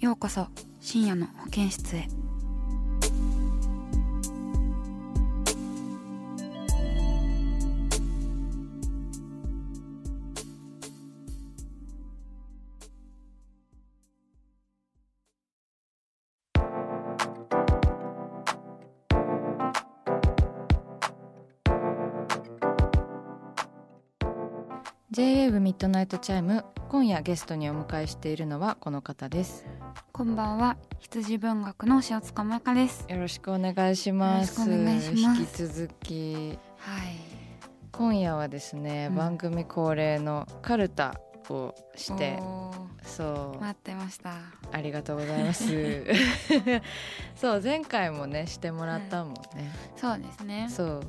ようこそ深夜の保健室へ。J-WAVE ミッドナイトチャイム、今夜ゲストにお迎えしているのはこの方です。こんばんは、羊文学の塩塚萌香です。よろしくお願いします。引き続き、はい、今夜はですね、番組恒例のカルタをして、そう待ってました。ありがとうございます。そう前回もねしてもらったもんね、そうですね。そう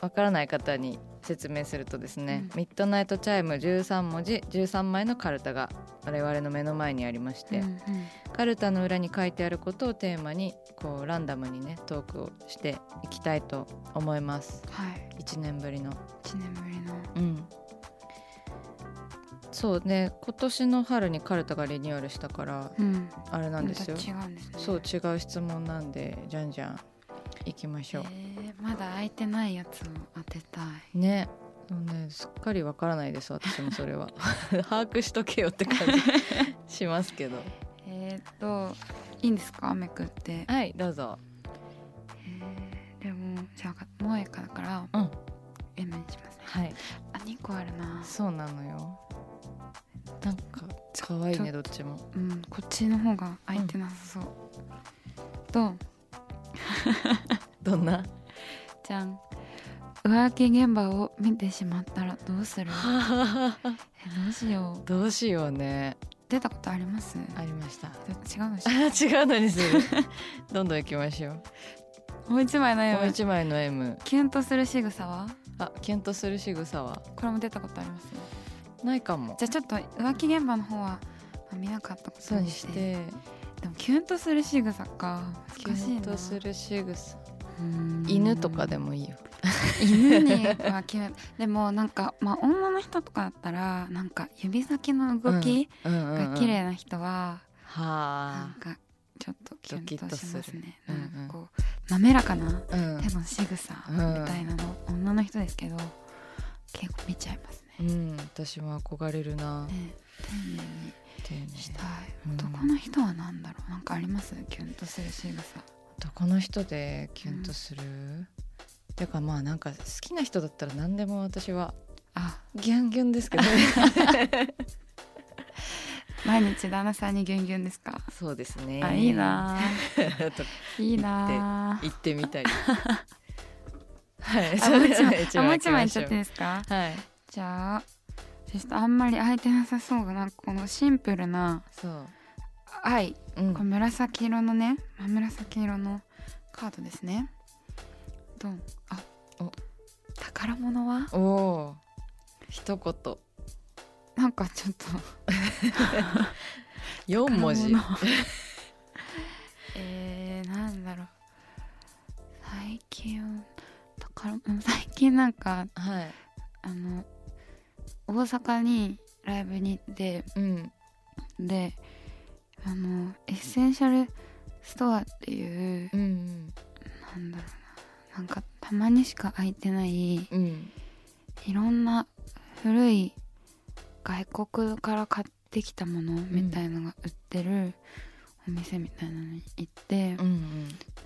わからない方に説明するとですね、ミッドナイトチャイム13文字13枚のカルタが我々の目の前にありまして、カルタの裏に書いてあることをテーマにこうランダムにねトークをしていきたいと思います、はい、1年ぶりの、うん、そうね。今年の春にカルタがリニューアルしたから、あれなんですよ、また違うんですね。そう違う質問なんで、じゃんじゃん行きましょう。まだ開いてないやつを当てたいね。すっかりわからないです、私もそれは。把握しとけよって感じしますけど。いいんですか、めくって。はい、どうぞ。でもじゃあ萌えかだから、M にしますね。はい。あ、2個あるな。そうなのよ。なんかかわいいね、どっちも。こっちの方が開いてなさそう。どんな？じゃん。浮気現場を見てしまったらどうする？どうしようね。出たことあります？ありました。違うのにする。どんどん行きましょう。もう一枚の M。キュンとする仕草は？これも出たことあります？ないかも。じゃあちょっと浮気現場の方は見なかったことにして。でもキュンとする仕草か、難しいな。キュンとする仕草、犬とかでもいいよ。犬にはキュン。でもなんか、女の人とかだったらなんか指先の動きが綺麗な人は、なんかちょっとキュンとしますね。なんかこう滑らかな手の仕草みたいなの、女の人ですけど結構見ちゃいますね。私も憧れるな、ね、丁寧にしたい。男の人はなんだろう、なんかあります？キュンとする仕草。男の人でキュンとする、てかなんか好きな人だったら何でも私はギュンギュンですけどね。毎日旦那さんにギュンギュンですか？そうですね。いいな。いいな。行ってみたい。はい。もう一枚いっちゃっていいですか？はい。じゃあ。あんまり空いてなさそうが、なんかこのシンプルな愛、これ紫色のね、紫色のカードですね。ドン。宝物は？一言。なんかちょっと4文字。なんだろう。最近なんか、大阪にライブに行って、でエッセンシャルストアっていう、なんだろうな、なんかたまにしか開いてない、いろんな古い外国から買ってきたものみたいなのが売ってるお店みたいなのに行って、うんう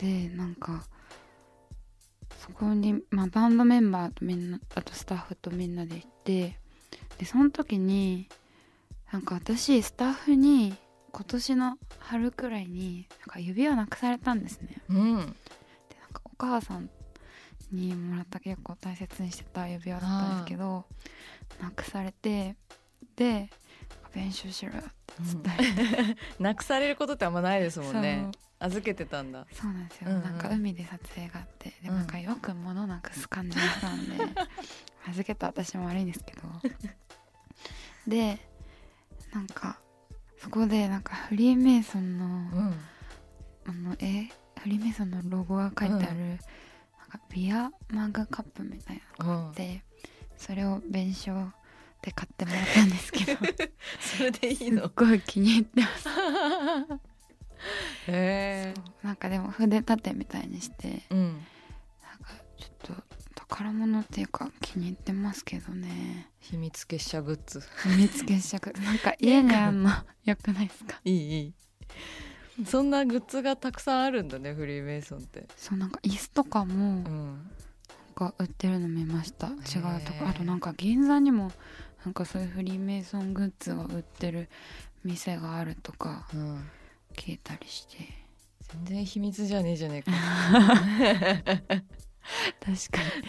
ん、でなんかそこに、まあ、バンドメンバーとみんなあとスタッフとみんなで行って、でその時になんか私スタッフに今年の春くらいになんか指をなくされたんですね、うん、でなんかお母さんにもらった結構大切にしてた指輪だったんですけどなくされて、で弁償しろって伝えて、うん、なくされることってあんまないですもんね。預けてたんだ。そうなんですよ、うんうん、なんか海で撮影があって、でなんかよく物なくす感じだったんで、うん、預けた私も悪いんですけどでなんかそこでなんかフリーメイソン の,、うん、あのフリーメイソンのロゴが書いてある、うん、なんかビアマグカップみたいなのがあって、うん、それを弁償で買ってもらったんですけどそれでいいの？すっごい気に入ってますなんかでも筆立てみたいにして、うん、なんかちょっと宝物っていうか気に入ってますけどね。秘密結社グッズなんか家にあんのよくないですか？いいそんなグッズがたくさんあるんだね、フリーメイソンって。そう、なんか椅子とかも、うん、なんか売ってるの見ました。違うとこ、あとなんか銀座にもなんかそういうフリーメイソングッズを売ってる店があるとか聞いたりして、うん、全然秘密じゃねえじゃねえか確か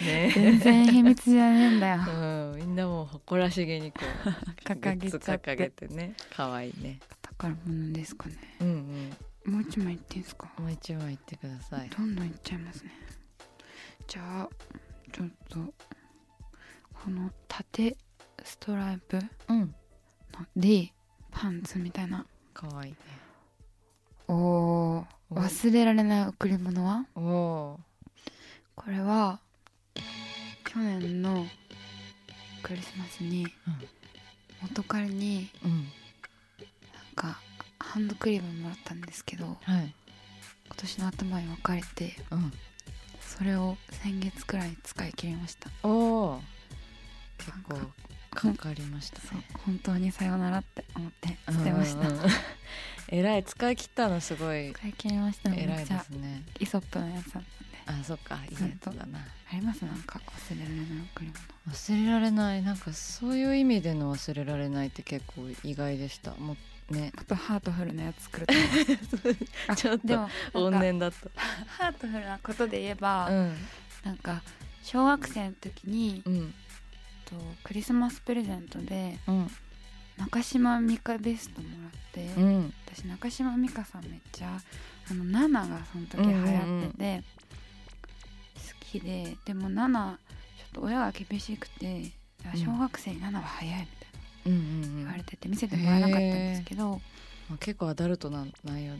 に、ね、全然秘密じゃねえんだようん、みんなもう誇らしげにこう掲げちゃって掲げてね、可愛いね。宝物ですかね、うんうん、もう一枚いっていいですか？もう一枚いってください。どんどんいっちゃいますね。じゃあちょっとこの縦ストライプの D、うん、パンツみたいなかわいいね。おー、忘れられない贈り物は？おー、これは去年のクリスマスに元彼になんかハンドクリームもらったんですけど、はい、今年の頭に別れて、うん、それを先月くらい使い切りました。おー、結構かかりましたね、うん、本当にさよならって思って捨てましたえらい使い切ったの。すごい使い切りましたね。えらいですね。イソップのやつだったんで。あ、そっか、いいやつだな。あります？なんか忘れられない贈り物。忘れられない、なんかそういう意味での忘れられないって結構意外でした。もうね、ちょっとハートフルなやつ作るとちょっと怨念だったハートフルなことで言えば、うん、なんか小学生の時に、うん、クリスマスプレゼントで、うん、中島美嘉ベストもらって、うん、私中島美嘉さんめっちゃナナがその時流行ってて、うんうん、好きで、でもナナちょっと親が厳しくて、うん、小学生にナナは早いみたいな、うんうんうん、言われてて見せてもらえなかったんですけど、まあ、結構アダルトな内容だ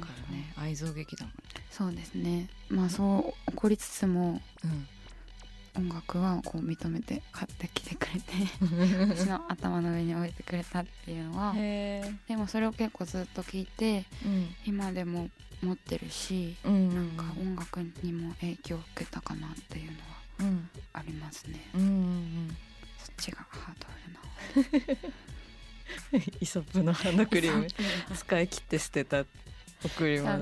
からね。愛憎劇だもんね。そうですね、まあそう怒りつつも、うん、音楽はこう認めて買ってきてくれて私の頭の上に置いてくれたっていうのはでもそれを結構ずっと聞いて、うん、今でも持ってるし、うんうんうん、なんか音楽にも影響を受けたかなっていうのはありますね、うんうんうんうん、そっちがハードルなイソップのハンドクリーム使い切って捨てた贈り物。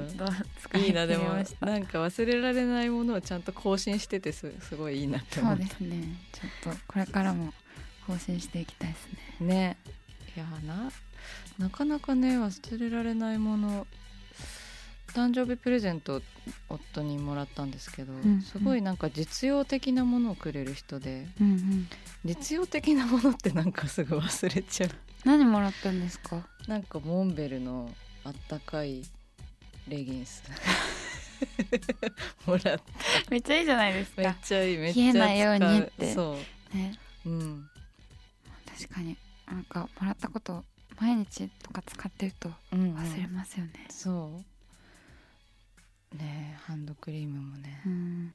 いいな。でもなんか忘れられないものをちゃんと更新してて すごいいいなって思って。そうですね、ちょっとこれからも更新していきたいですね。ね、いやなかなかね忘れられないもの。誕生日プレゼント夫にもらったんですけど、うんうん、すごいなんか実用的なものをくれる人で、うんうん、実用的なものってなんかすぐ忘れちゃう。何もらったんですか？なんかモンベルのあったかいレギンスもらった。めっちゃいいじゃないですか。めっちゃいい。めっちゃ使う。冷えないようにって。そう、ね、うん、確かになんかもらったこと毎日とか使ってると忘れますよね、うんうん、そうね。ハンドクリームもね、うん、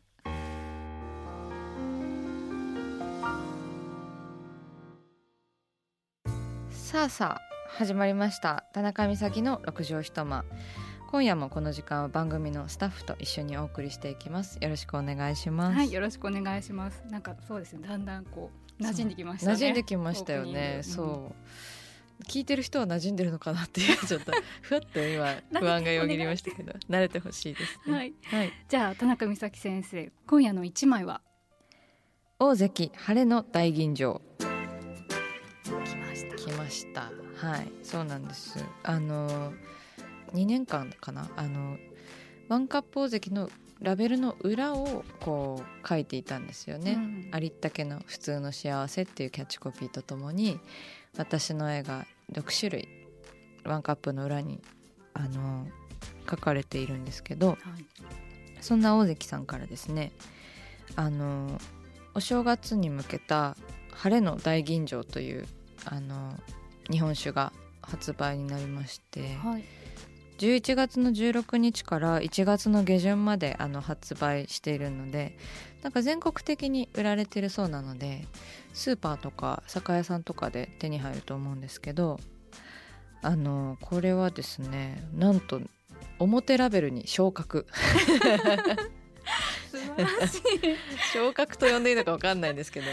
さあ始まりました。田中美咲の六畳一間。今夜もこの時間は番組のスタッフと一緒にお送りしていきます。よろしくお願いします。はい、よろしくお願いします。なんかそうですね、だんだんこう馴染んできましたね。馴染んできましたよね。そう、聞いてる人は馴染んでるのかなっていうちょっとふわっと今不安がよぎりましたけど慣れてほしいですね、はいはい、じゃあ田中美咲先生、今夜の一枚は大関晴れの大吟醸。来ました、はい、そうなんです。2年間かな、ワンカップ大関のラベルの裏をこう書いていたんですよね、うん、ありったけの普通の幸せっていうキャッチコピーとともに、私の絵が6種類ワンカップの裏に書かれているんですけど、はい、そんな大関さんからですね、お正月に向けた晴れの大吟醸という日本酒が発売になりまして、はい、11月の16日から1月の下旬まで発売しているので、なんか全国的に売られてるそうなので、スーパーとか酒屋さんとかで手に入ると思うんですけど、これはですね、なんと表ラベルに昇格素晴らしい昇格と呼んでいいのか分かんないんですけど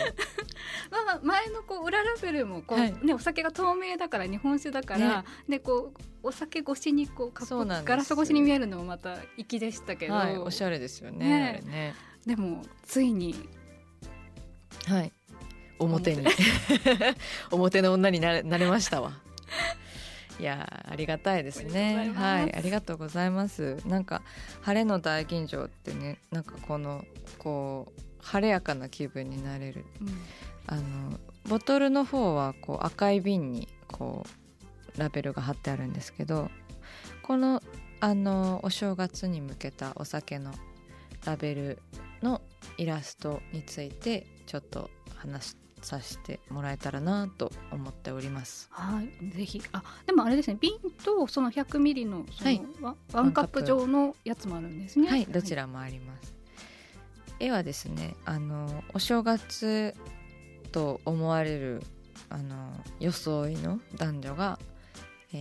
まあ前のこう裏ラベルもこう、はいね、お酒が透明だから日本酒だから、ね、でこうお酒越しにこうガラス越しに見えるのもまた粋でしたけど、はい、おしゃれですよ ね、 あれね。でもついに、はい、表に表の女になれましたわいやありがたいですね、はい、ありがとうございます。なんか晴れの大吟醸ってね、なんかこう晴れやかな気分になれる、うん、ボトルの方はこう赤い瓶にこうラベルが貼ってあるんですけど、この、お正月に向けたお酒のラベルのイラストについてちょっと話させてもらえたらなと思っております。はい、ぜひ。あ、でもあれですね、瓶とその100ミリの、その、はい、ワンカップ状のやつもあるんですね。はい、どちらもあります、はい。絵はですね、お正月と思われる装いの男女が、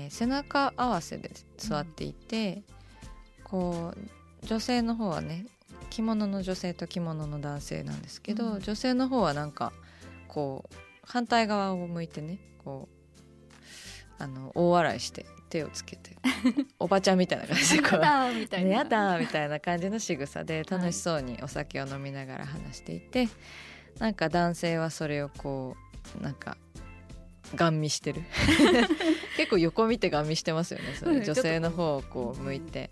背中合わせで座っていて、うん、こう女性の方はね、着物の女性と着物の男性なんですけど、うん、女性の方はなんかこう反対側を向いてね、こう大笑いして手をつけておばちゃんみたいな感じでこうやだみたいな感じの仕草で楽しそうにお酒を飲みながら話していて、はい、なんか男性はそれをこうなんかガン見してる結構横見てガン見してますよね、それ。女性の方をこう向いて、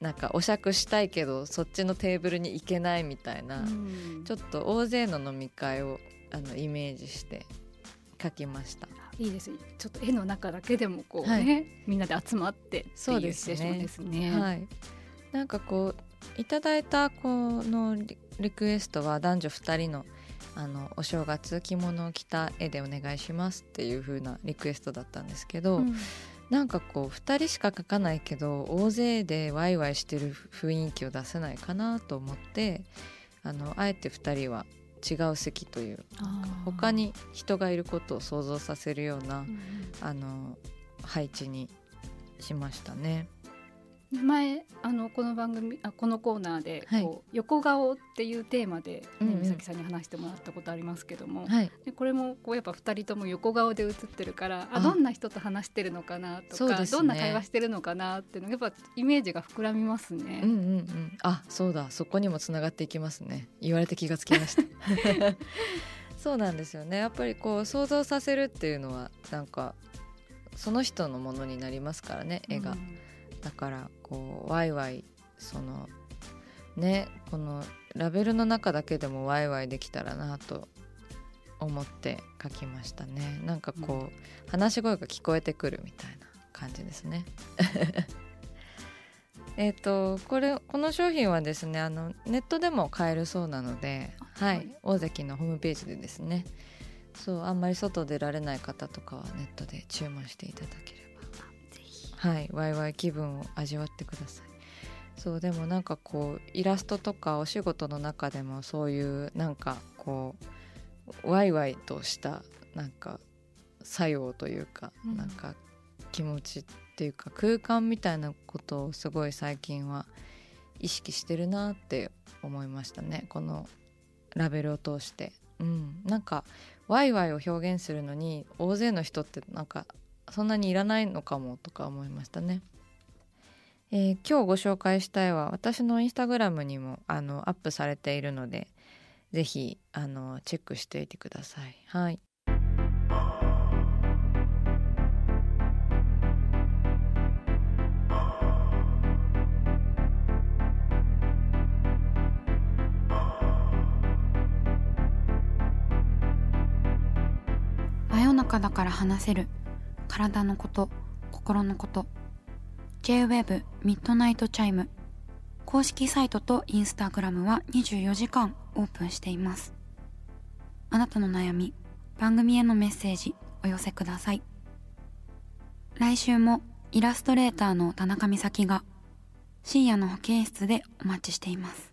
なんかお酌したいけどそっちのテーブルに行けないみたいな、ちょっと大勢の飲み会をイメージして描きました。いいです。ちょっと絵の中だけでもこう、ね、はい、みんなで集まってっていうセッションですね。はい、なんかこういただいたこのリクエストは、男女2人のお正月着物を着た絵でお願いしますっていう風なリクエストだったんですけど、うん、なんかこう2人しか描かないけど大勢でワイワイしてる雰囲気を出せないかなと思って、あえて2人は違う席という、他に人がいることを想像させるような、うん、配置にしましたね。前この番組、このコーナーで、はい、こう横顔っていうテーマで、ね、美咲さんに話してもらったことありますけども、はい、でこれもこうやっぱ2人とも横顔で写ってるから、あ、どんな人と話してるのかなとか、ね、どんな会話してるのかなっていうのやっぱイメージが膨らみますね、うんうんうん、あ、そうだ、そこにもつながっていきますね。言われて気がつきましたそうなんですよね。やっぱりこう想像させるっていうのはなんかその人のものになりますからね、絵が、うん、だからこうワイワイ、そのね、このラベルの中だけでもワイワイできたらなと思って書きましたね。なんかこう、うん、話し声が聞こえてくるみたいな感じですねこの商品はですね、ネットでも買えるそうなので、はいはい、大関のホームページでですね、そう、あんまり外出られない方とかはネットで注文していただければ、はい、ワイワイ気分を味わってください。そう、でもなんかこうイラストとかお仕事の中でもそういうなんかこうワイワイとしたなんか作用というか、うん、なんか気持ちっていうか空間みたいなことをすごい最近は意識してるなって思いましたね、このラベルを通して、うん、なんかワイワイを表現するのに大勢の人ってなんかそんなにいらないのかもとか思いましたね。今日ご紹介したいは私のインスタグラムにもアップされているので、ぜひチェックしておいてください。はい。だから話せる体のこと、心のこと、 J-WAVE ミッドナイトチャイム公式サイトとインスタグラムは24時間オープンしています。あなたの悩み、番組へのメッセージお寄せください。来週もイラストレーターの田中美咲が深夜の保健室でお待ちしています。